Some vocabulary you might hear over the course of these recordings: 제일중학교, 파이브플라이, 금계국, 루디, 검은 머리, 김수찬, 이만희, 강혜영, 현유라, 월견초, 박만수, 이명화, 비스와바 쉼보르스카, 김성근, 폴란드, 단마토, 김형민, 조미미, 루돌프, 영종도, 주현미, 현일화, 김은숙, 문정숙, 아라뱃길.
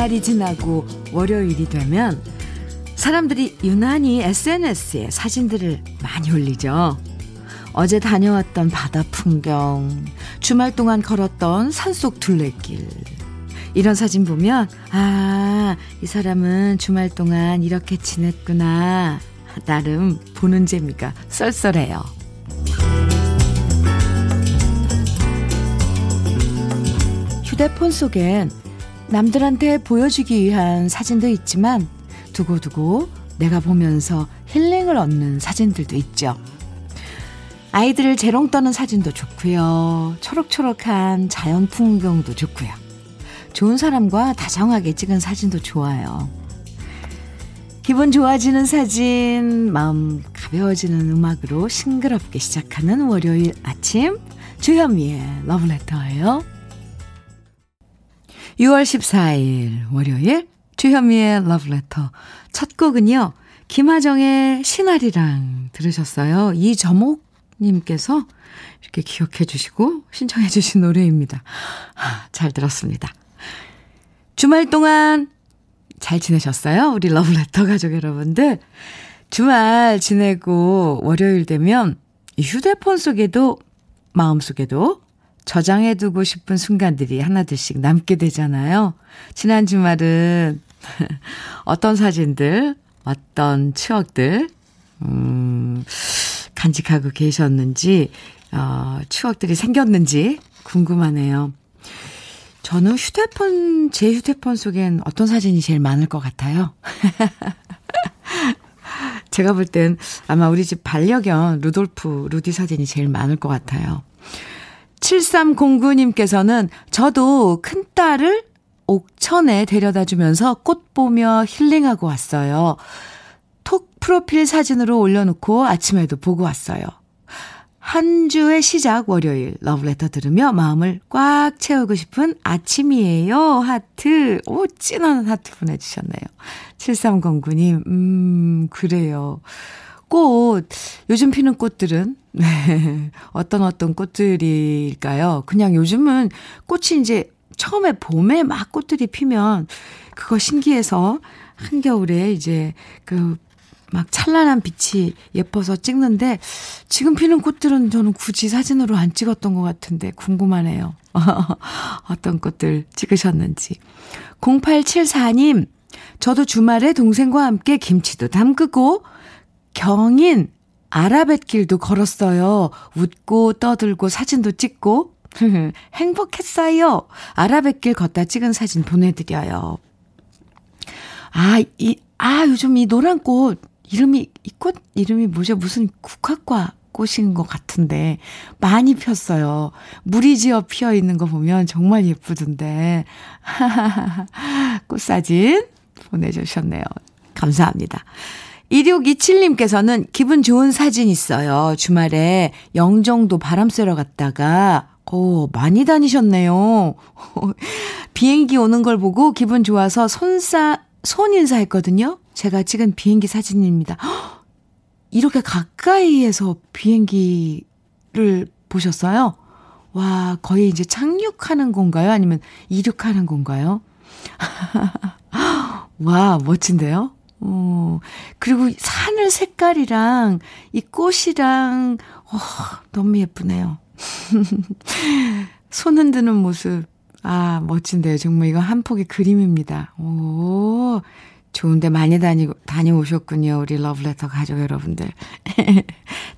주말이 지나고 월요일이 되면 사람들이 유난히 SNS에 사진들을 많이 올리죠. 어제 다녀왔던 바다 풍경, 주말 동안 걸었던 산속 둘레길, 이런 사진 보면 아, 이 사람은 주말 동안 이렇게 지냈구나, 나름 보는 재미가 쏠쏠해요. 휴대폰 속엔 남들한테 보여주기 위한 사진도 있지만 두고두고 내가 보면서 힐링을 얻는 사진들도 있죠. 아이들을 재롱 떠는 사진도 좋고요, 초록초록한 자연 풍경도 좋고요, 좋은 사람과 다정하게 찍은 사진도 좋아요. 기분 좋아지는 사진, 마음 가벼워지는 음악으로 싱그럽게 시작하는 월요일 아침, 주현미의 러브레터예요. 6월 14일 월요일 주현미의 러브레터 첫 곡은요, 김하정의 신아리랑 들으셨어요. 이점옥님께서 이렇게 기억해 주시고 신청해 주신 노래입니다. 아, 잘 들었습니다. 주말 동안 잘 지내셨어요? 우리 러브레터 가족 여러분들. 주말 지내고 월요일 되면 휴대폰 속에도 마음속에도 저장해두고 싶은 순간들이 하나둘씩 남게 되잖아요. 지난 주말은 어떤 사진들, 어떤 추억들 간직하고 계셨는지, 추억들이 생겼는지 궁금하네요. 저는 제 휴대폰 속엔 어떤 사진이 제일 많을 것 같아요. 제가 볼 땐 아마 우리 집 반려견 루돌프, 루디 사진이 제일 많을 것 같아요. 7309님께서는 저도 큰딸을 옥천에 데려다 주면서 꽃 보며 힐링하고 왔어요. 톡 프로필 사진으로 올려놓고 아침에도 보고 왔어요. 한 주의 시작 월요일 러브레터 들으며 마음을 꽉 채우고 싶은 아침이에요. 하트. 오, 찐한 하트 보내주셨네요. 7309님, 그래요. 꽃, 요즘 피는 꽃들은 어떤 꽃들일까요? 그냥 요즘은 꽃이 이제 처음에 봄에 막 꽃들이 피면 그거 신기해서 한겨울에 이제 그 막 찬란한 빛이 예뻐서 찍는데, 지금 피는 꽃들은 저는 굳이 사진으로 안 찍었던 것 같은데 궁금하네요. 어떤 꽃들 찍으셨는지. 0874님, 저도 주말에 동생과 함께 김치도 담그고 경인 아라뱃길도 걸었어요. 웃고 떠들고 사진도 찍고 행복했어요. 아라뱃길 걷다 찍은 사진 보내드려요. 요즘 이 노란 꽃 이름이, 이 꽃 이름이 뭐죠? 무슨 국화과 꽃인 것 같은데 많이 폈어요. 무리지어 피어 있는 거 보면 정말 예쁘던데. 꽃사진 보내주셨네요. 감사합니다. 2627님께서는 기분 좋은 사진 있어요. 주말에 영종도 바람 쐬러 갔다가 많이 다니셨네요. 비행기 오는 걸 보고 기분 좋아서 손인사했거든요. 제가 찍은 비행기 사진입니다. 허! 이렇게 가까이에서 비행기를 보셨어요? 와, 거의 이제 착륙하는 건가요? 아니면 이륙하는 건가요? 와, 멋진데요? 그리고 하늘 색깔이랑 이 꽃이랑 너무 예쁘네요. 손 흔드는 모습, 아, 멋진데요. 정말 이거 한 폭의 그림입니다. 오, 좋은데 많이 다녀오셨군요. 우리 러브레터 가족 여러분들.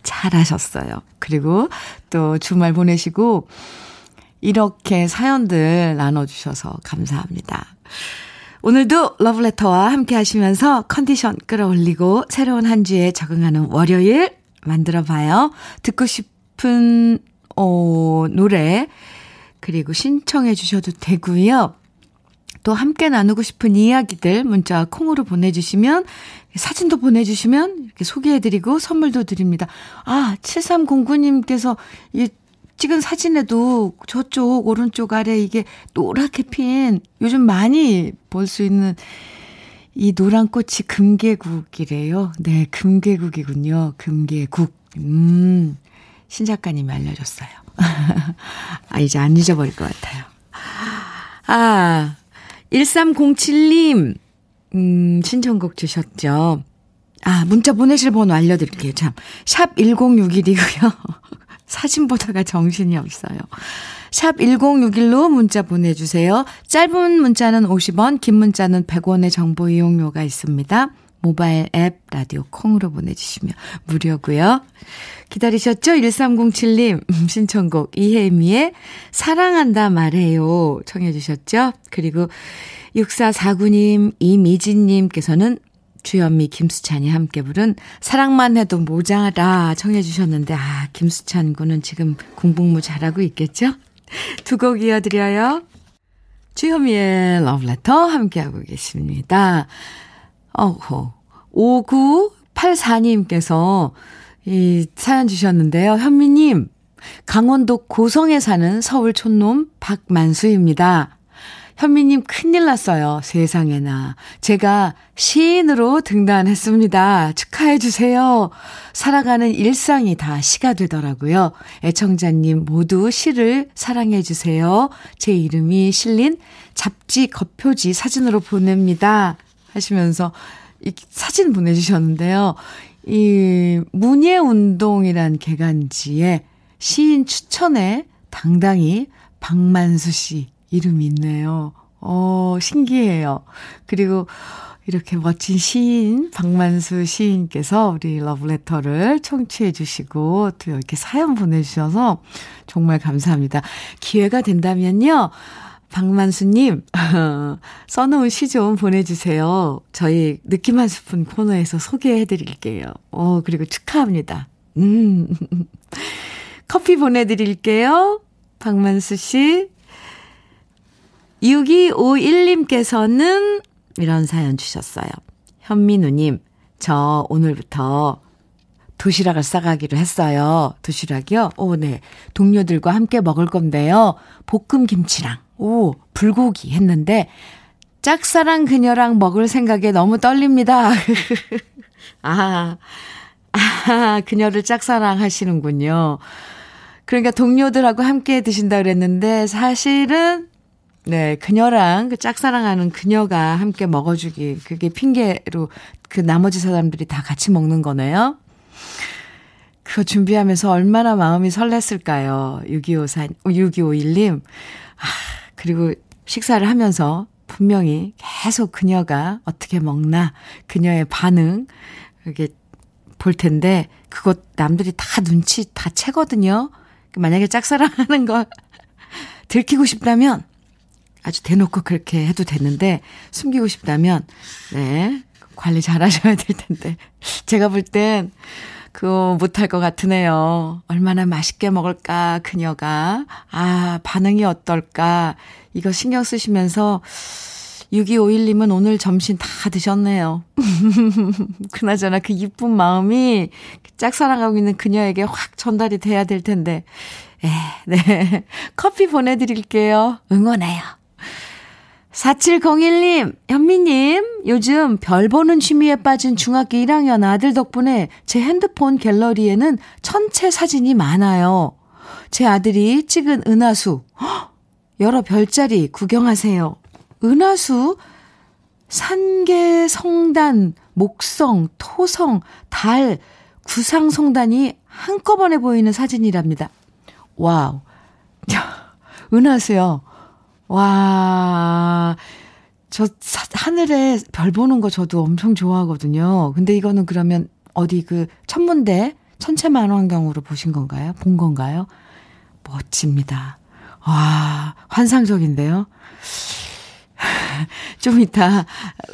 잘하셨어요. 그리고 또 주말 보내시고 이렇게 사연들 나눠주셔서 감사합니다. 오늘도 러브레터와 함께 하시면서 컨디션 끌어올리고 새로운 한 주에 적응하는 월요일 만들어봐요. 듣고 싶은 노래 그리고 신청해 주셔도 되고요. 또 함께 나누고 싶은 이야기들 문자 콩으로 보내주시면, 사진도 보내주시면 이렇게 소개해드리고 선물도 드립니다. 아, 7309님께서 이 찍은 사진에도 저쪽 오른쪽 아래 이게 노랗게 핀, 요즘 많이 볼 수 있는 이 노란 꽃이 금계국이래요. 네, 금계국이군요. 금계국. 신작가님이 알려줬어요. 이제 안 잊어버릴 것 같아요. 아, 1307님 신청곡 주셨죠. 아, 문자 보내실 번호 알려드릴게요. 참, 샵 1061이고요. 사진 보다가 정신이 없어요. 샵 1061로 문자 보내주세요. 짧은 문자는 50원, 긴 문자는 100원의 정보 이용료가 있습니다. 모바일 앱 라디오 콩으로 보내주시면 무료고요. 기다리셨죠? 1307님 신청곡 이혜미의 사랑한다 말해요 청해 주셨죠? 그리고 6449님, 이미진님께서는 주현미, 김수찬이 함께 부른 사랑만 해도 모자라 청해 주셨는데 아, 김수찬 군은 지금 공복무 잘하고 있겠죠? 두 곡 이어드려요. 주현미의 러브레터 함께하고 계십니다. 어허, 5984님께서 이 사연 주셨는데요. 현미님, 강원도 고성에 사는 서울 촌놈 박만수입니다. 현미님 큰일 났어요. 세상에나. 제가 시인으로 등단했습니다. 축하해 주세요. 살아가는 일상이 다 시가 되더라고요. 애청자님 모두 시를 사랑해 주세요. 제 이름이 실린 잡지 겉표지 사진으로 보냅니다. 하시면서 이 사진 보내주셨는데요. 이 문예운동이란 개간지에 시인 추천에 당당히 박만수 씨 이름이 있네요. 신기해요. 그리고 이렇게 멋진 시인 박만수 시인께서 우리 러브레터를 청취해 주시고 또 이렇게 사연 보내주셔서 정말 감사합니다. 기회가 된다면요. 박만수님, 써놓은 시 좀 보내주세요. 저희 느낌 한 스푼 코너에서 소개해드릴게요. 그리고 축하합니다. 커피 보내드릴게요. 박만수 씨. 6251님께서는 이런 사연 주셨어요. 현민우님, 저 오늘부터 도시락을 싸가기로 했어요. 도시락이요? 오, 네. 동료들과 함께 먹을 건데요. 볶음김치랑 불고기 했는데 짝사랑 그녀랑 먹을 생각에 너무 떨립니다. 그녀를 짝사랑하시는군요. 그러니까 동료들하고 함께 드신다 그랬는데 사실은 네, 그녀랑 그 짝사랑하는 그녀가 함께 먹어주기 그게 핑계로 그 나머지 사람들이 다 같이 먹는 거네요. 그거 준비하면서 얼마나 마음이 설렜을까요? 6251님. 그리고 식사를 하면서 분명히 계속 그녀가 어떻게 먹나, 그녀의 반응, 그게 볼 텐데, 그거 남들이 다 눈치 다 채거든요. 만약에 짝사랑하는 걸 들키고 싶다면, 아주 대놓고 그렇게 해도 되는데, 숨기고 싶다면, 네, 관리 잘 하셔야 될 텐데. 제가 볼 땐, 그거 못할 것 같으네요. 얼마나 맛있게 먹을까 그녀가. 반응이 어떨까. 이거 신경 쓰시면서 6251님은 오늘 점심 다 드셨네요. 그나저나 그 이쁜 마음이 짝사랑하고 있는 그녀에게 확 전달이 돼야 될 텐데. 네. 커피 보내드릴게요. 응원해요. 4701님, 현미님, 요즘 별 보는 취미에 빠진 중학교 1학년 아들 덕분에 제 핸드폰 갤러리에는 천체 사진이 많아요. 제 아들이 찍은 은하수, 여러 별자리 구경하세요. 은하수, 산계, 성단, 목성, 토성, 달, 구상 성단이 한꺼번에 보이는 사진이랍니다. 와우, 은하수요. 와, 저 하늘에 별 보는 거 저도 엄청 좋아하거든요. 근데 이거는 그러면 어디 그 천문대 천체만환경으로 보신 건가요? 본 건가요? 멋집니다. 와, 환상적인데요. 좀 이따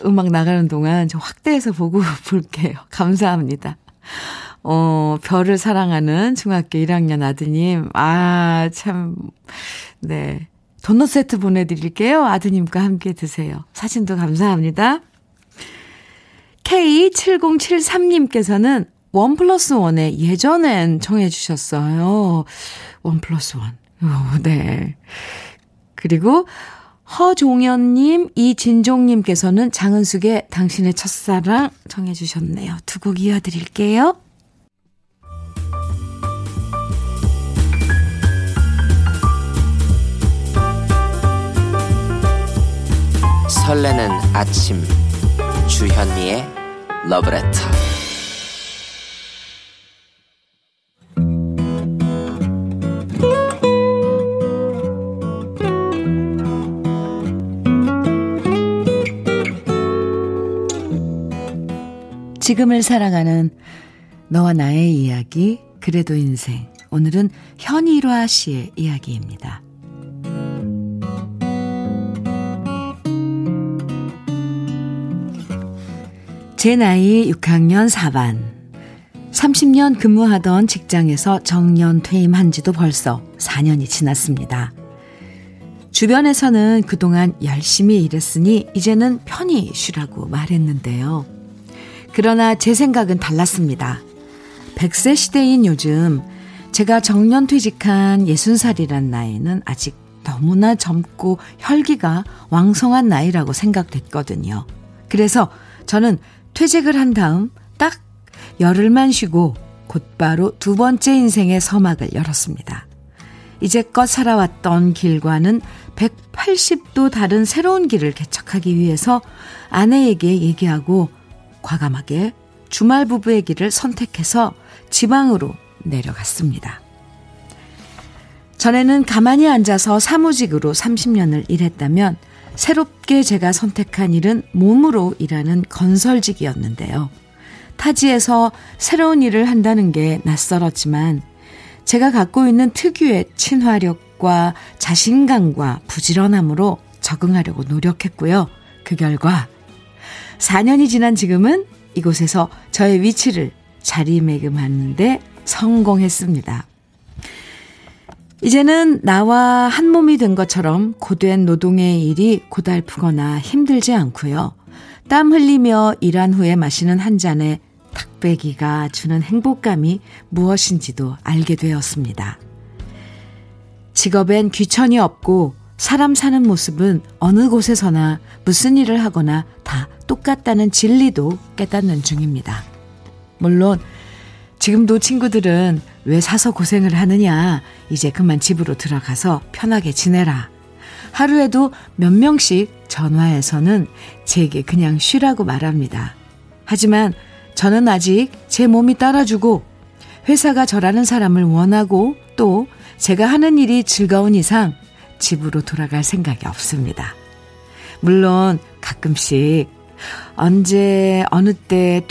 음악 나가는 동안 저 확대해서 보고 볼게요. 감사합니다. 별을 사랑하는 중학교 1학년 아드님. 참, 네. 도넛 세트 보내드릴게요. 아드님과 함께 드세요. 사진도 감사합니다. K7073님께서는 1+1에 예전엔 청해 주셨어요. 1+1. 네. 그리고 허종현님, 이진종님께서는 장은숙의 당신의 첫사랑 청해 주셨네요. 두 곡 이어드릴게요. 설레는 아침 주현미의 러브레터. 지금을 사랑하는 너와 나의 이야기, 그래도 인생. 오늘은 현일화 씨의 이야기입니다. 제 나이 6학년 4반. 30년 근무하던 직장에서 정년 퇴임한 지도 벌써 4년이 지났습니다. 주변에서는 그동안 열심히 일했으니 이제는 편히 쉬라고 말했는데요. 그러나 제 생각은 달랐습니다. 100세 시대인 요즘 제가 정년 퇴직한 60살이란 나이는 아직 너무나 젊고 혈기가 왕성한 나이라고 생각됐거든요. 그래서 저는 퇴직을 한 다음 딱 열흘만 쉬고 곧바로 두 번째 인생의 서막을 열었습니다. 이제껏 살아왔던 길과는 180도 다른 새로운 길을 개척하기 위해서 아내에게 얘기하고 과감하게 주말 부부의 길을 선택해서 지방으로 내려갔습니다. 전에는 가만히 앉아서 사무직으로 30년을 일했다면 새롭게 제가 선택한 일은 몸으로 일하는 건설직이었는데요. 타지에서 새로운 일을 한다는 게 낯설었지만 제가 갖고 있는 특유의 친화력과 자신감과 부지런함으로 적응하려고 노력했고요. 그 결과 4년이 지난 지금은 이곳에서 저의 위치를 자리매김하는데 성공했습니다. 이제는 나와 한 몸이 된 것처럼 고된 노동의 일이 고달프거나 힘들지 않고요. 땀 흘리며 일한 후에 마시는 한 잔의 탁배기가 주는 행복감이 무엇인지도 알게 되었습니다. 직업엔 귀천이 없고 사람 사는 모습은 어느 곳에서나 무슨 일을 하거나 다 똑같다는 진리도 깨닫는 중입니다. 물론 지금도 친구들은 왜 사서 고생을 하느냐, 이제 그만 집으로 들어가서 편하게 지내라. 하루에도 몇 명씩 전화해서는 제게 그냥 쉬라고 말합니다. 하지만 저는 아직 제 몸이 따라주고 회사가 저라는 사람을 원하고 또 제가 하는 일이 즐거운 이상 집으로 돌아갈 생각이 없습니다. 물론 가끔씩 언제 어느 때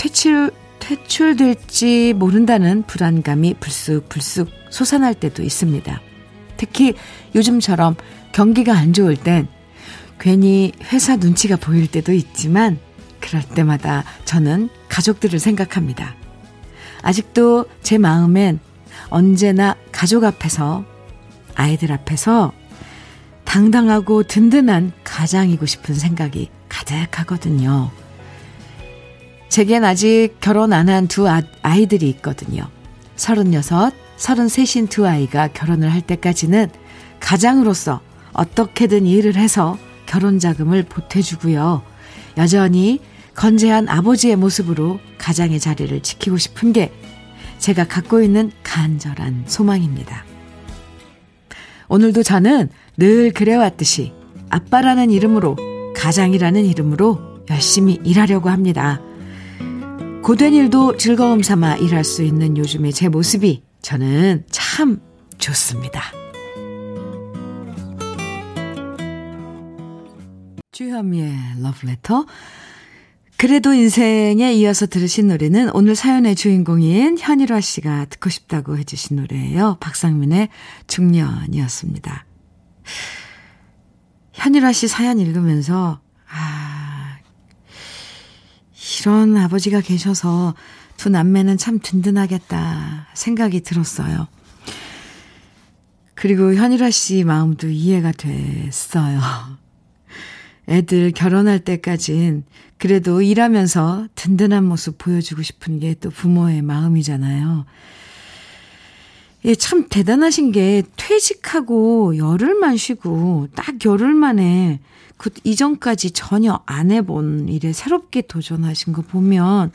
퇴출될지 모른다는 불안감이 불쑥불쑥 솟아날 때도 있습니다. 특히 요즘처럼 경기가 안 좋을 땐 괜히 회사 눈치가 보일 때도 있지만 그럴 때마다 저는 가족들을 생각합니다. 아직도 제 마음엔 언제나 가족 앞에서, 아이들 앞에서 당당하고 든든한 가장이고 싶은 생각이 가득하거든요. 제겐 아직 결혼 안 한 두 아이들이 있거든요. 36, 33인 두 아이가 결혼을 할 때까지는 가장으로서 어떻게든 일을 해서 결혼 자금을 보태주고요. 여전히 건재한 아버지의 모습으로 가장의 자리를 지키고 싶은 게 제가 갖고 있는 간절한 소망입니다. 오늘도 저는 늘 그래왔듯이 아빠라는 이름으로, 가장이라는 이름으로 열심히 일하려고 합니다. 고된 일도 즐거움 삼아 일할 수 있는 요즘의 제 모습이 저는 참 좋습니다. 주현미의 러브레터. 그래도 인생에 이어서 들으신 노래는 오늘 사연의 주인공인 현일화 씨가 듣고 싶다고 해주신 노래예요. 박상민의 중년이었습니다. 현일화 씨 사연 읽으면서 이런 아버지가 계셔서 두 남매는 참 든든하겠다 생각이 들었어요. 그리고 현일화 씨 마음도 이해가 됐어요. 애들 결혼할 때까진 그래도 일하면서 든든한 모습 보여주고 싶은 게 또 부모의 마음이잖아요. 참 대단하신 게 퇴직하고 열흘만 쉬고 딱 열흘 만에 그 이전까지 전혀 안 해본 일에 새롭게 도전하신 거 보면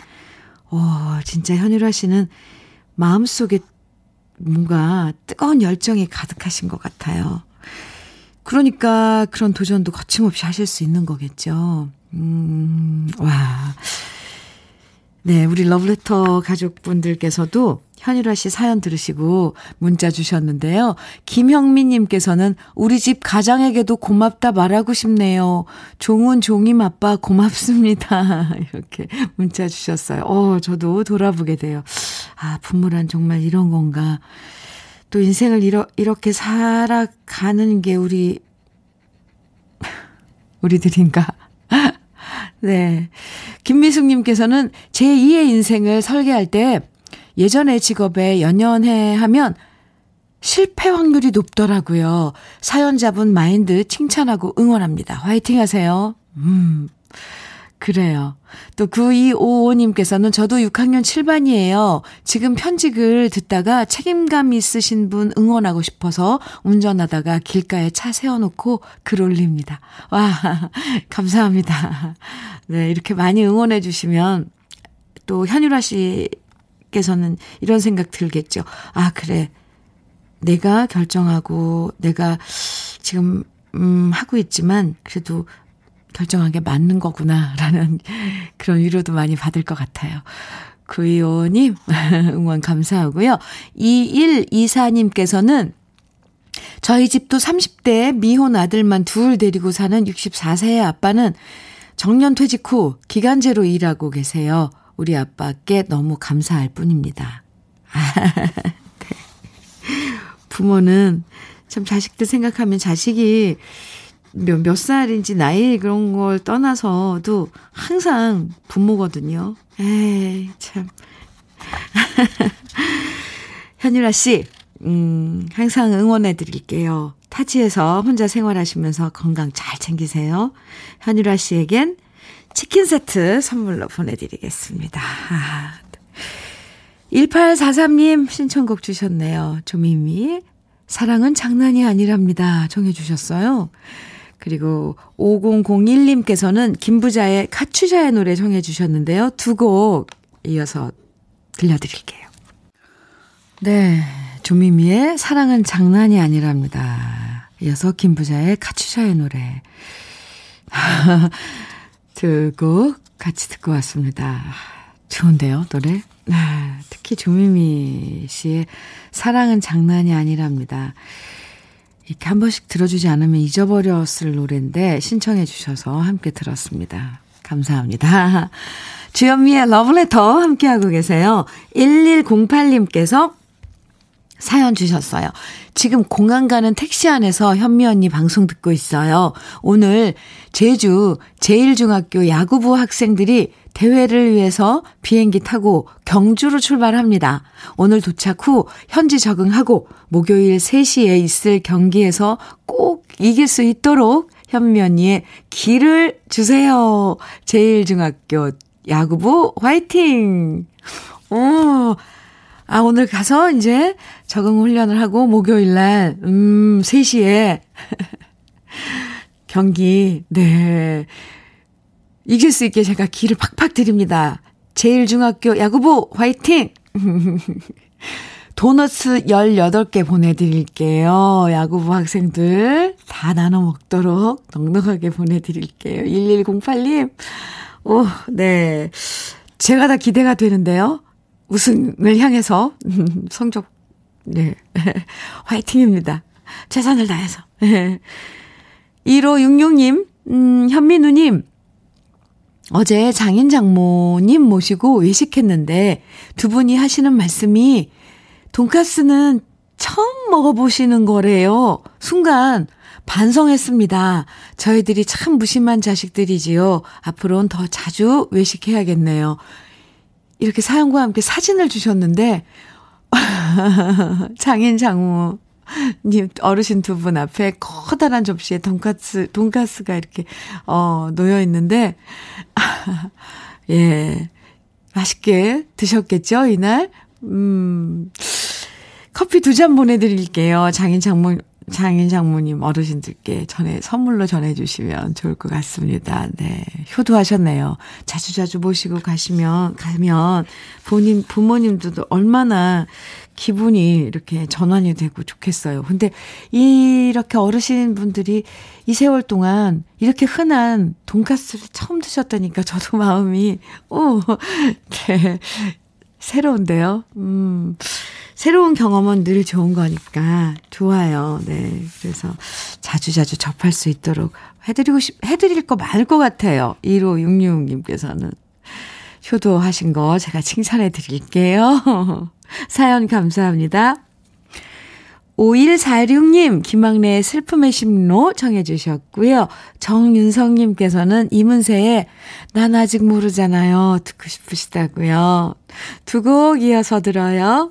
진짜 현일화 씨는 마음속에 뭔가 뜨거운 열정이 가득하신 것 같아요. 그러니까 그런 도전도 거침없이 하실 수 있는 거겠죠. 와. 네, 우리 러브레터 가족분들께서도 현일화 씨 사연 들으시고 문자 주셨는데요. 김형민 님께서는 우리 집 가장에게도 고맙다 말하고 싶네요. 종훈 종임 아빠 고맙습니다. 이렇게 문자 주셨어요. 저도 돌아보게 돼요. 아, 분모란 정말 이런 건가. 또 인생을 이렇게 살아가는 게 우리들인가. 네. 김미숙님께서는 제2의 인생을 설계할 때 예전의 직업에 연연해 하면 실패 확률이 높더라고요. 사연자분 마인드 칭찬하고 응원합니다. 화이팅 하세요. 그래요. 또 9255님께서는 저도 6학년 7반이에요. 지금 편직을 듣다가 책임감 있으신 분 응원하고 싶어서 운전하다가 길가에 차 세워놓고 글 올립니다. 와, 감사합니다. 네, 이렇게 많이 응원해 주시면 또 현유라 씨께서는 이런 생각 들겠죠. 아, 그래. 내가 결정하고 내가 지금 하고 있지만 그래도 결정한 게 맞는 거구나라는 그런 위로도 많이 받을 것 같아요. 925님 응원 감사하고요. 2124님께서는 저희 집도 30대 미혼 아들만 둘 데리고 사는 64세의 아빠는 정년퇴직 후 기간제로 일하고 계세요. 우리 아빠께 너무 감사할 뿐입니다. 네. 부모는 참 자식들 생각하면 자식이 몇 살인지 나이 그런 걸 떠나서도 항상 부모거든요. 에이, 참. 현유라 씨, 항상 응원해 드릴게요. 타지에서 혼자 생활하시면서 건강 잘 챙기세요. 현유라 씨에겐 치킨 세트 선물로 보내드리겠습니다. 1843님 신청곡 주셨네요. 조미미, 사랑은 장난이 아니랍니다. 정해 주셨어요. 그리고 5001님께서는 김부자의 카츄자의 노래 정해 주셨는데요. 두 곡 이어서 들려드릴게요. 네, 조미미의 사랑은 장난이 아니랍니다. 이어서 김부자의 카츄자의 노래 두 곡 같이 듣고 왔습니다. 좋은데요, 노래? 특히 조미미 씨의 사랑은 장난이 아니랍니다. 이렇게 한 번씩 들어주지 않으면 잊어버렸을 노래인데 신청해 주셔서 함께 들었습니다. 감사합니다. 주현미의 러브레터 함께하고 계세요. 1108님께서 사연 주셨어요. 지금 공항 가는 택시 안에서 현미 언니 방송 듣고 있어요. 오늘 제주 제일중학교 야구부 학생들이 대회를 위해서 비행기 타고 경주로 출발합니다. 오늘 도착 후 현지 적응하고 목요일 3시에 있을 경기에서 꼭 이길 수 있도록 현미 언니의 기를 주세요. 제일중학교 야구부 화이팅! 오늘 가서 이제 적응 훈련을 하고 목요일 날 3시에 경기, 네, 이길 수 있게 제가 기를 팍팍 드립니다. 제일중학교 야구부 화이팅! 도너츠 18개 보내드릴게요. 야구부 학생들 다 나눠 먹도록 넉넉하게 보내드릴게요. 1108님. 오, 네. 제가 다 기대가 되는데요. 우승을 향해서 성적, 네. 화이팅입니다. 최선을 다해서. 1566님, 현민우님. 어제 장인 장모님 모시고 외식했는데 두 분이 하시는 말씀이 돈가스는 처음 먹어보시는 거래요. 순간 반성했습니다. 저희들이 참 무심한 자식들이지요. 앞으로는 더 자주 외식해야겠네요. 이렇게 사연과 함께 사진을 주셨는데 장인 장모 님 어르신 두 분 앞에 커다란 접시에 돈가스가 이렇게 놓여 있는데 예. 맛있게 드셨겠죠, 이날? 커피 2잔 보내 드릴게요. 장인 장모님 어르신들께 선물로 전해 주시면 좋을 것 같습니다. 네. 효도하셨네요. 자주자주 모시고 가면 부모님들도 얼마나 기분이 이렇게 전환이 되고 좋겠어요. 근데 이렇게 어르신분들이 이 세월 동안 이렇게 흔한 돈가스를 처음 드셨다니까 저도 마음이 네, 새로운데요. 새로운 경험은 늘 좋은 거니까 좋아요. 네, 그래서 자주자주 접할 수 있도록 해드릴 거 많을 것 같아요. 1566님께서는. 효도하신 거 제가 칭찬해 드릴게요. 사연 감사합니다. 5146님 김학래의 슬픔의 심로 청해 주셨고요. 정윤성님께서는 이문세의 난 아직 모르잖아요 듣고 싶으시다고요. 두 곡 이어서 들어요.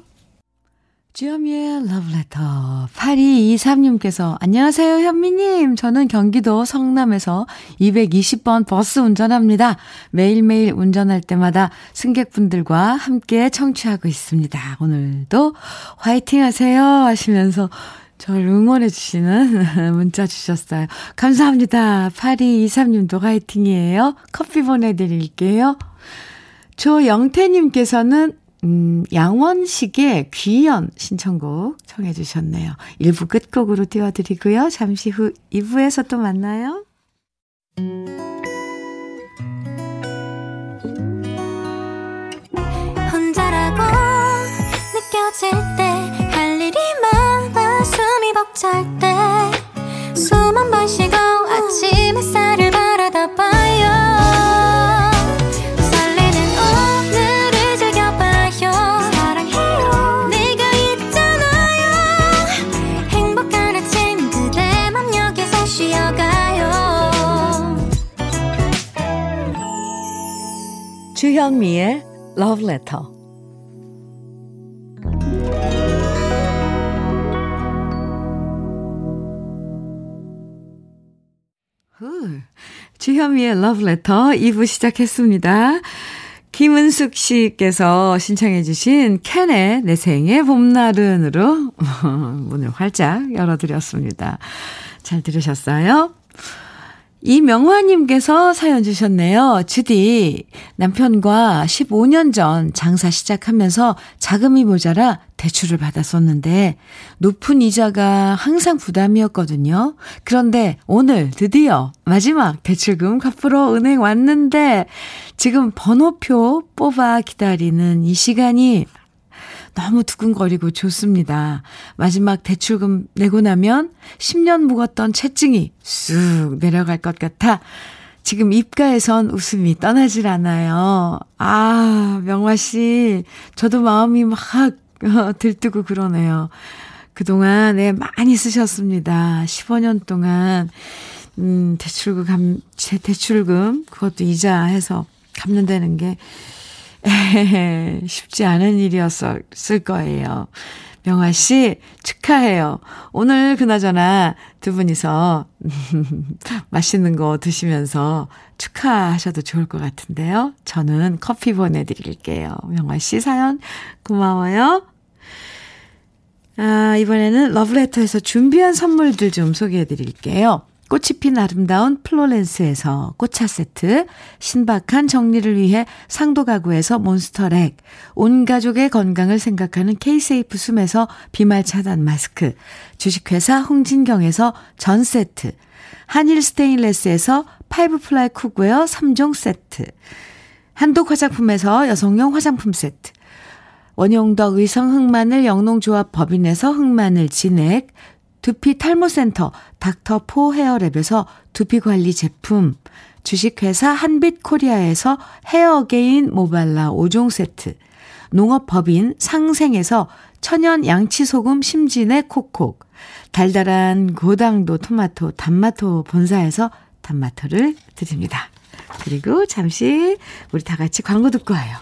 주현미의 러브레터. 8223님께서 안녕하세요 현미님. 저는 경기도 성남에서 220번 버스 운전합니다. 매일매일 운전할 때마다 승객분들과 함께 청취하고 있습니다. 오늘도 화이팅 하세요 하시면서 저를 응원해 주시는 문자 주셨어요. 감사합니다. 8223님도 화이팅이에요. 커피 보내드릴게요. 조영태님께서는 양원식의 귀연 신청곡 청해 주셨네요. 1부 끝곡으로 띄워드리고요. 잠시 후 2부에서 또 만나요. 혼자라고 느껴질 때 할 일이 많아 숨이 벅찰 때 숨 한 번 쉬고 아침 햇살을 바라다 봐요. 주현미의 러브레터. 주현미의 러브레터 2부 시작했습니다. 김은숙 씨께서 신청해 주신 캔의 내 생의 봄날은으로 문을 활짝 열어드렸습니다. 잘 들으셨어요? 이명화님께서 사연 주셨네요. 주디, 남편과 15년 전 장사 시작하면서 자금이 모자라 대출을 받았었는데 높은 이자가 항상 부담이었거든요. 그런데 오늘 드디어 마지막 대출금 갚으러 은행 왔는데 지금 번호표 뽑아 기다리는 이 시간이 너무 두근거리고 좋습니다. 마지막 대출금 내고 나면 10년 묵었던 채증이 쑥 내려갈 것 같아 지금 입가에선 웃음이 떠나질 않아요. 아, 명화 씨, 저도 마음이 막 들뜨고 그러네요. 그동안 많이 쓰셨습니다. 15년 동안 대출금 그것도 이자 해서 갚는다는 게 쉽지 않은 일이었을 거예요. 명화 씨, 축하해요. 오늘 그나저나 두 분이서 맛있는 거 드시면서 축하하셔도 좋을 것 같은데요. 저는 커피 보내드릴게요. 명화 씨 사연 고마워요. 아, 이번에는 러브레터에서 준비한 선물들 좀 소개해드릴게요. 꽃이 핀 아름다운 플로렌스에서 꽃차 세트, 신박한 정리를 위해 상도 가구에서 몬스터랙, 온 가족의 건강을 생각하는 K-세이프 숨에서 비말 차단 마스크, 주식회사 홍진경에서 전 세트, 한일 스테인레스에서 파이브플라이 쿡웨어 3종 세트, 한독 화장품에서 여성용 화장품 세트, 원용덕 의성 흑마늘 영농조합 법인에서 흑마늘 진액, 두피 탈모센터 닥터포 헤어랩에서 두피관리 제품, 주식회사 한빛코리아에서 헤어게인 모발라 5종 세트, 농업법인 상생에서 천연 양치소금 심진의 콕콕, 달달한 고당도 토마토 단마토 본사에서 단마토를 드립니다. 그리고 잠시 우리 다 같이 광고 듣고 와요.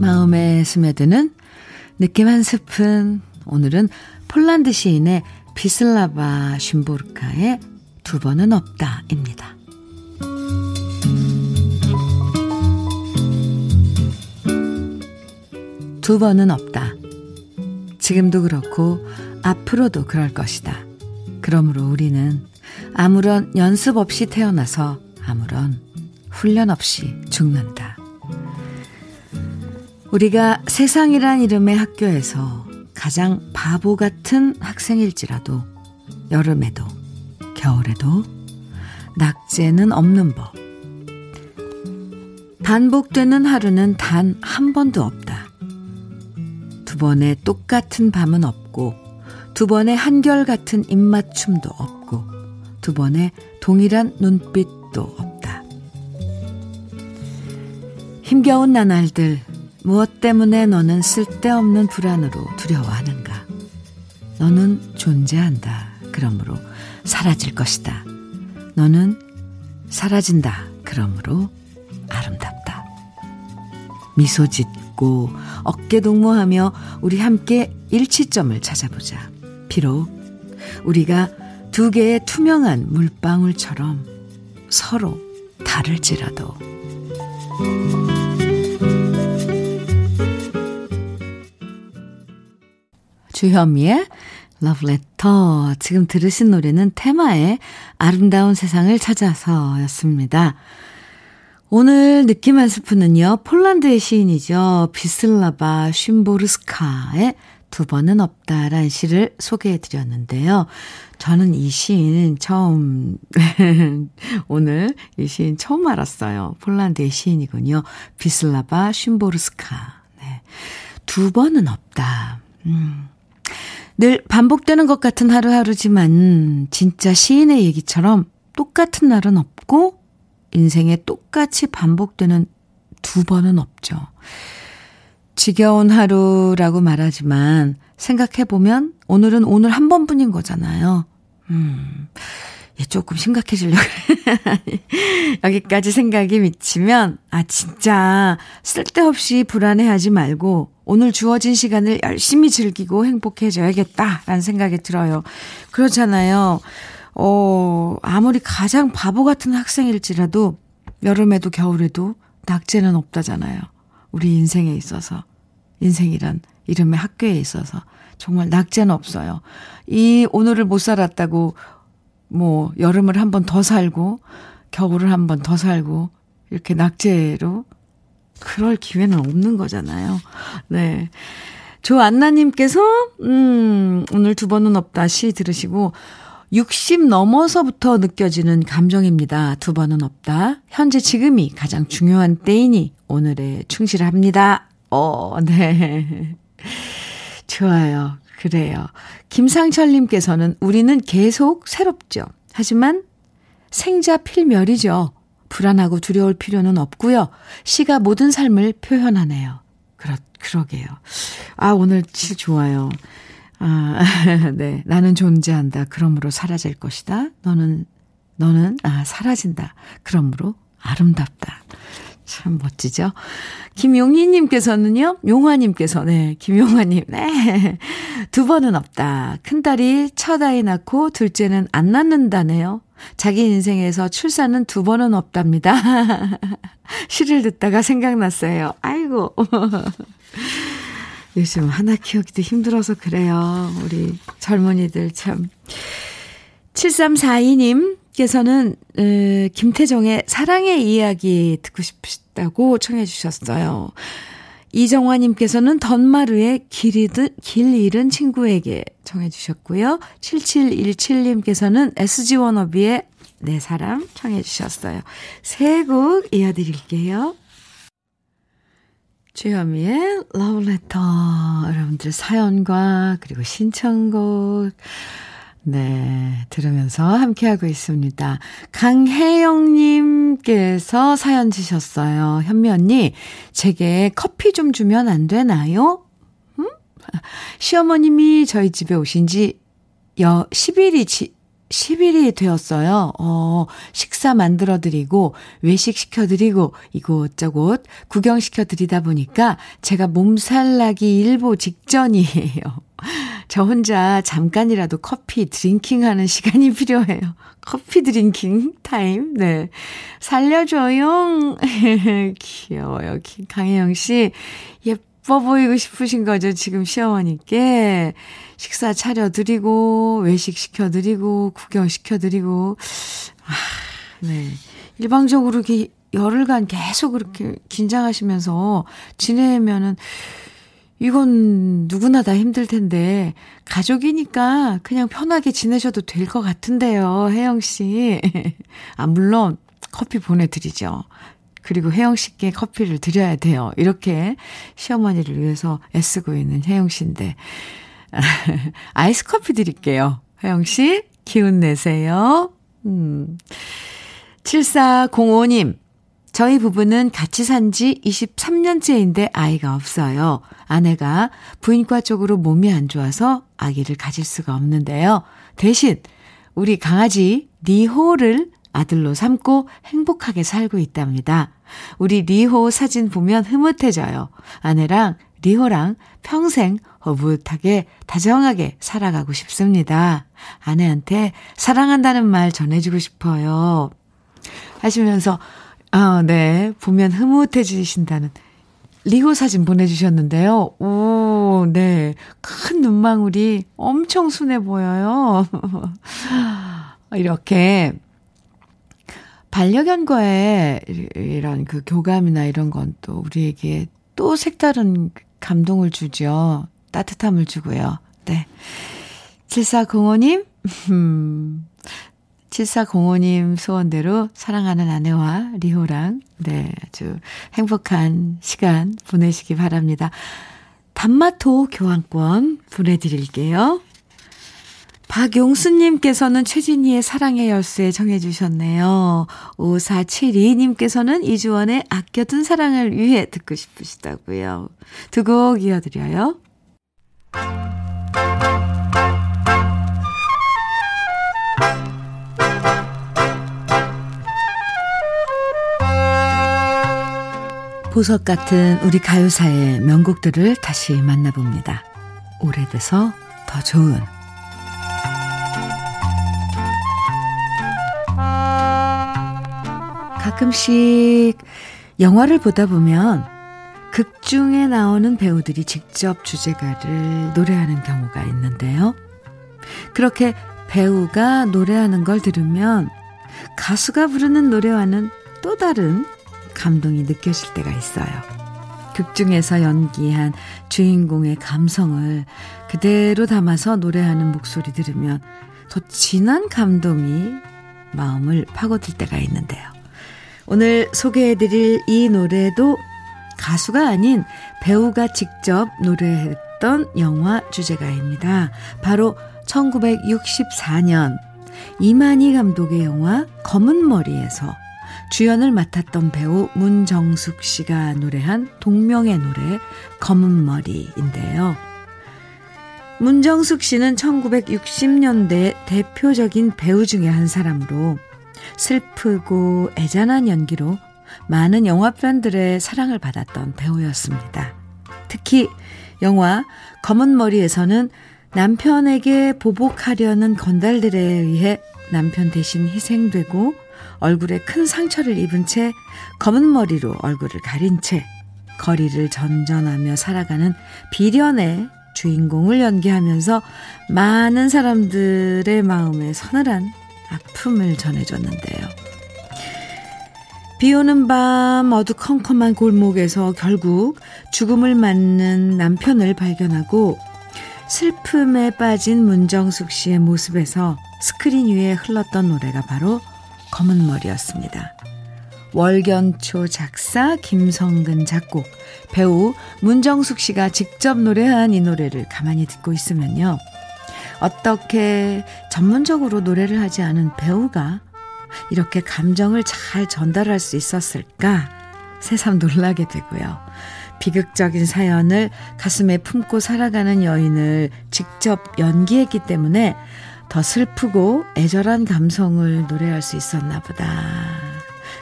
마음에 스며드는 느낌 한 스푼. 오늘은 폴란드 시인의 비스와바 쉼보르카의 두 번은 없다입니다. 두 번은 없다. 지금도 그렇고 앞으로도 그럴 것이다. 그러므로 우리는 아무런 연습 없이 태어나서 아무런 훈련 없이 죽는다. 우리가 세상이란 이름의 학교에서 가장 바보 같은 학생일지라도 여름에도 겨울에도 낙제는 없는 법. 반복되는 하루는 단 한 번도 없다. 두 번의 똑같은 밤은 없고, 두 번의 한결같은 입맞춤도 없고, 두 번의 동일한 눈빛도 없다. 힘겨운 나날들, 무엇 때문에 너는 쓸데없는 불안으로 두려워하는가? 너는 존재한다. 그러므로 사라질 것이다. 너는 사라진다. 그러므로 아름답다. 미소 짓고 어깨 동무하며 우리 함께 일치점을 찾아보자. 비록 우리가 두 개의 투명한 물방울처럼 서로 다를지라도. 주현미의 러브레터. 지금 들으신 노래는 테마의 아름다운 세상을 찾아서였습니다. 오늘 느낌 한 스푼은요, 폴란드의 시인이죠. 비스와바 쉼보르스카의 두 번은 없다라는 시를 소개해드렸는데요. 저는 이 시인 처음, 오늘 이 시인 처음 알았어요. 폴란드의 시인이군요. 비스와바 쉼보르스카. 네. 두 번은 없다. 늘 반복되는 것 같은 하루하루지만 진짜 시인의 얘기처럼 똑같은 날은 없고 인생에 똑같이 반복되는 두 번은 없죠. 지겨운 하루라고 말하지만 생각해보면 오늘은 오늘 한 번뿐인 거잖아요. 예, 조금 심각해지려고. 여기까지 생각이 미치면 아 진짜 쓸데없이 불안해하지 말고 오늘 주어진 시간을 열심히 즐기고 행복해져야겠다라는 생각이 들어요. 그렇잖아요. 아무리 가장 바보 같은 학생일지라도 여름에도 겨울에도 낙제는 없다잖아요. 우리 인생에 있어서, 인생이란 이름의 학교에 있어서 정말 낙제는 없어요. 이 오늘을 못 살았다고 뭐 여름을 한 번 더 살고 겨울을 한 번 더 살고 이렇게 낙제로 그럴 기회는 없는 거잖아요. 네. 조안나님께서 오늘 두 번은 없다 시 들으시고 60 넘어서부터 느껴지는 감정입니다. 두 번은 없다. 현재 지금이 가장 중요한 때이니 오늘에 충실합니다. 네. 좋아요. 그래요. 김상철님께서는 우리는 계속 새롭죠. 하지만 생자필멸이죠. 불안하고 두려울 필요는 없고요. 시가 모든 삶을 표현하네요. 그러게요. 아, 오늘 시 좋아요. 네. 나는 존재한다. 그러므로 사라질 것이다. 너는 사라진다. 그러므로 아름답다. 참 멋지죠? 김용희님께서는요, 용화님께서, 네, 김용화님, 네. 두 번은 없다. 큰딸이 첫 아이 낳고 둘째는 안 낳는다네요. 자기 인생에서 출산은 두 번은 없답니다. 시를 듣다가 생각났어요. 아이고. 요즘 하나 키우기도 힘들어서 그래요. 우리 젊은이들 참. 7342님께서는 김태정의 사랑의 이야기 듣고 싶다고 청해 주셨어요. 이정화님께서는 던마루의 길 잃은 친구에게 청해 주셨고요. 7717님께서는 SG워너비의 내 사랑 청해 주셨어요. 세 곡 이어드릴게요. 주현미의 러브레터. 여러분들 사연과 그리고 신청곡 네 들으면서 함께하고 있습니다. 강혜영님께서 사연 주셨어요. 현미 언니 제게 커피 좀 주면 안 되나요? 시어머님이 저희 집에 오신 지 10일이 되었어요. 식사 만들어드리고 외식 시켜드리고 이곳저곳 구경시켜드리다 보니까 제가 몸살나기 일보 직전이에요. 저 혼자 잠깐이라도 커피 드링킹하는 시간이 필요해요. 커피 드링킹 타임. 네, 살려줘요. 귀여워요. 강혜영 씨 예뻐요. 예뻐 보이고 싶으신 거죠. 지금 시어머니께 식사 차려드리고 외식 시켜드리고 구경 시켜드리고. 아, 네. 일방적으로 이렇게 열흘간 계속 그렇게 긴장하시면서 지내면은 이건 누구나 다 힘들 텐데 가족이니까 그냥 편하게 지내셔도 될 것 같은데요. 혜영 씨. 아, 물론 커피 보내드리죠. 그리고 혜영 씨께 커피를 드려야 돼요. 이렇게 시어머니를 위해서 애쓰고 있는 혜영 씨인데 아이스 커피 드릴게요. 혜영 씨 기운 내세요. 7405님. 저희 부부는 같이 산 지 23년째인데 아이가 없어요. 아내가 부인과 쪽으로 몸이 안 좋아서 아기를 가질 수가 없는데요. 대신 우리 강아지 니호를 아들로 삼고 행복하게 살고 있답니다. 우리 리호 사진 보면 흐뭇해져요. 아내랑 리호랑 평생 허붓하게 다정하게 살아가고 싶습니다. 아내한테 사랑한다는 말 전해주고 싶어요. 하시면서 아, 네, 보면 흐뭇해지신다는 리호 사진 보내주셨는데요. 오, 네, 큰 눈망울이 엄청 순해 보여요. 이렇게 반려견과의 이런 그 교감이나 이런 건 또 우리에게 또 색다른 감동을 주죠. 따뜻함을 주고요. 네. 7405님, 7405님 소원대로 사랑하는 아내와 리호랑, 네, 아주 행복한 시간 보내시기 바랍니다. 단마토 교환권 보내드릴게요. 박용수님께서는 최진희의 사랑의 열쇠 정해주셨네요. 5472님께서는 이주원의 아껴둔 사랑을 위해 듣고 싶으시다고요. 두 곡 이어드려요. 보석 같은 우리 가요사의 명곡들을 다시 만나봅니다. 오래돼서 더 좋은. 가끔씩 영화를 보다 보면 극중에 나오는 배우들이 직접 주제가를 노래하는 경우가 있는데요. 그렇게 배우가 노래하는 걸 들으면 가수가 부르는 노래와는 또 다른 감동이 느껴질 때가 있어요. 극중에서 연기한 주인공의 감성을 그대로 담아서 노래하는 목소리 들으면 더 진한 감동이 마음을 파고들 때가 있는데요. 오늘 소개해드릴 이 노래도 가수가 아닌 배우가 직접 노래했던 영화 주제가입니다. 바로 1964년 이만희 감독의 영화 검은 머리에서 주연을 맡았던 배우 문정숙 씨가 노래한 동명의 노래 검은 머리인데요. 문정숙 씨는 1960년대 대표적인 배우 중에 한 사람으로 슬프고 애잔한 연기로 많은 영화 팬들의 사랑을 받았던 배우였습니다. 특히 영화 검은 머리에서는 남편에게 보복하려는 건달들에 의해 남편 대신 희생되고 얼굴에 큰 상처를 입은 채 검은 머리로 얼굴을 가린 채 거리를 전전하며 살아가는 비련의 주인공을 연기하면서 많은 사람들의 마음에 서늘한 아픔을 전해줬는데요. 비오는 밤 어두컴컴한 골목에서 결국 죽음을 맞는 남편을 발견하고 슬픔에 빠진 문정숙 씨의 모습에서 스크린 위에 흘렀던 노래가 바로 검은 머리였습니다. 월견초 작사, 김성근 작곡, 배우 문정숙 씨가 직접 노래한 이 노래를 가만히 듣고 있으면요. 어떻게 전문적으로 노래를 하지 않은 배우가 이렇게 감정을 잘 전달할 수 있었을까? 새삼 놀라게 되고요. 비극적인 사연을 가슴에 품고 살아가는 여인을 직접 연기했기 때문에 더 슬프고 애절한 감성을 노래할 수 있었나 보다.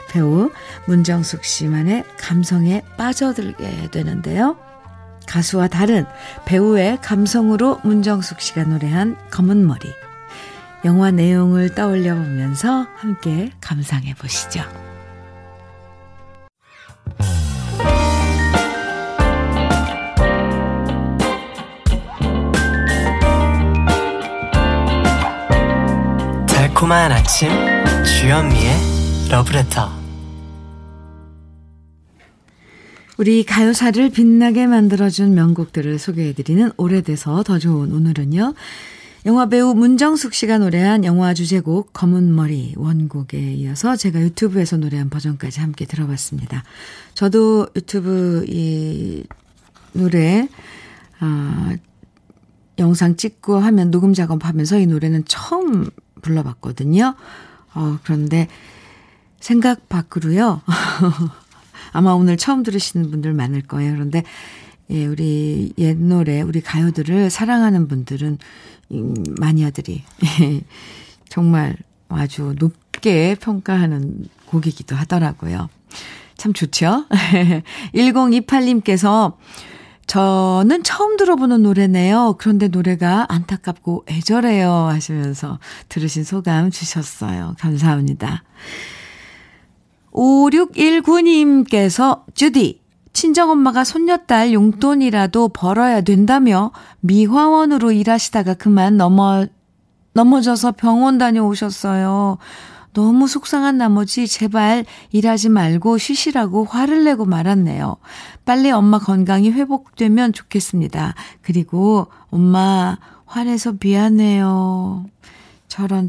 배우 문정숙 씨만의 감성에 빠져들게 되는데요. 가수와 다른 배우의 감성으로 문정숙 씨가 노래한 검은 머리. 영화 내용을 떠올려 보면서 함께 감상해 보시죠. 달콤한 아침 주현미의 러브레터. 우리 가요사를 빛나게 만들어준 명곡들을 소개해드리는 오래돼서 더 좋은 오늘은요. 영화배우 문정숙 씨가 노래한 영화 주제곡 검은 머리 원곡에 이어서 제가 유튜브에서 노래한 버전까지 함께 들어봤습니다. 저도 유튜브 이 노래 영상 찍고 하면 녹음 작업하면서 이 노래는 처음 불러봤거든요. 그런데 생각 밖으로요. 아마 오늘 처음 들으시는 분들 많을 거예요. 그런데 예, 우리 옛 노래, 우리 가요들을 사랑하는 분들은 마니아들이 예, 정말 아주 높게 평가하는 곡이기도 하더라고요. 참 좋죠? 1028님께서 저는 처음 들어보는 노래네요. 그런데 노래가 안타깝고 애절해요 하시면서 들으신 소감 주셨어요. 감사합니다. 5619님께서 주디, 친정엄마가 손녀딸 용돈이라도 벌어야 된다며 미화원으로 일하시다가 그만 넘어져서 병원 다녀오셨어요. 너무 속상한 나머지 제발 일하지 말고 쉬시라고 화를 내고 말았네요. 빨리 엄마 건강이 회복되면 좋겠습니다. 그리고 엄마 화내서 미안해요. 저런.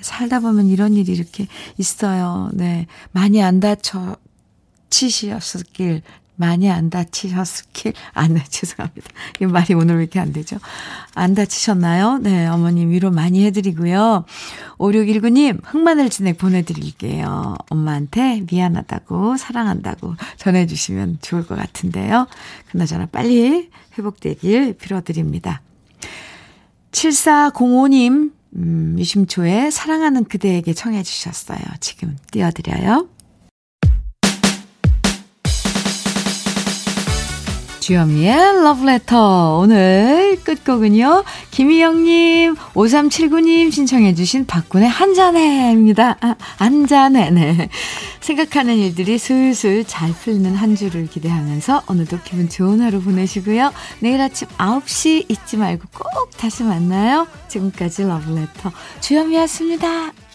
살다 보면 이런 일이 이렇게 있어요. 네, 많이 안 다치셨길, 죄송합니다. 이 말이 오늘 왜 이렇게 안 되죠? 안 다치셨나요? 네, 어머님 위로 많이 해드리고요. 5619님, 흑마늘진액 보내드릴게요. 엄마한테 미안하다고, 사랑한다고 전해주시면 좋을 것 같은데요. 그나저나 빨리 회복되길 빌어드립니다. 7405님, 유심초에 사랑하는 그대에게 청해 주셨어요. 지금 띄워드려요. 주현미의 러브레터. 오늘 끝곡은요. 김희영님, 5379님 신청해 주신 박군의 한잔해입니다. 한잔해. 네. 생각하는 일들이 슬슬 잘 풀리는 한 주를 기대하면서 오늘도 기분 좋은 하루 보내시고요. 내일 아침 9시 잊지 말고 꼭 다시 만나요. 지금까지 러브레터 주현미였습니다.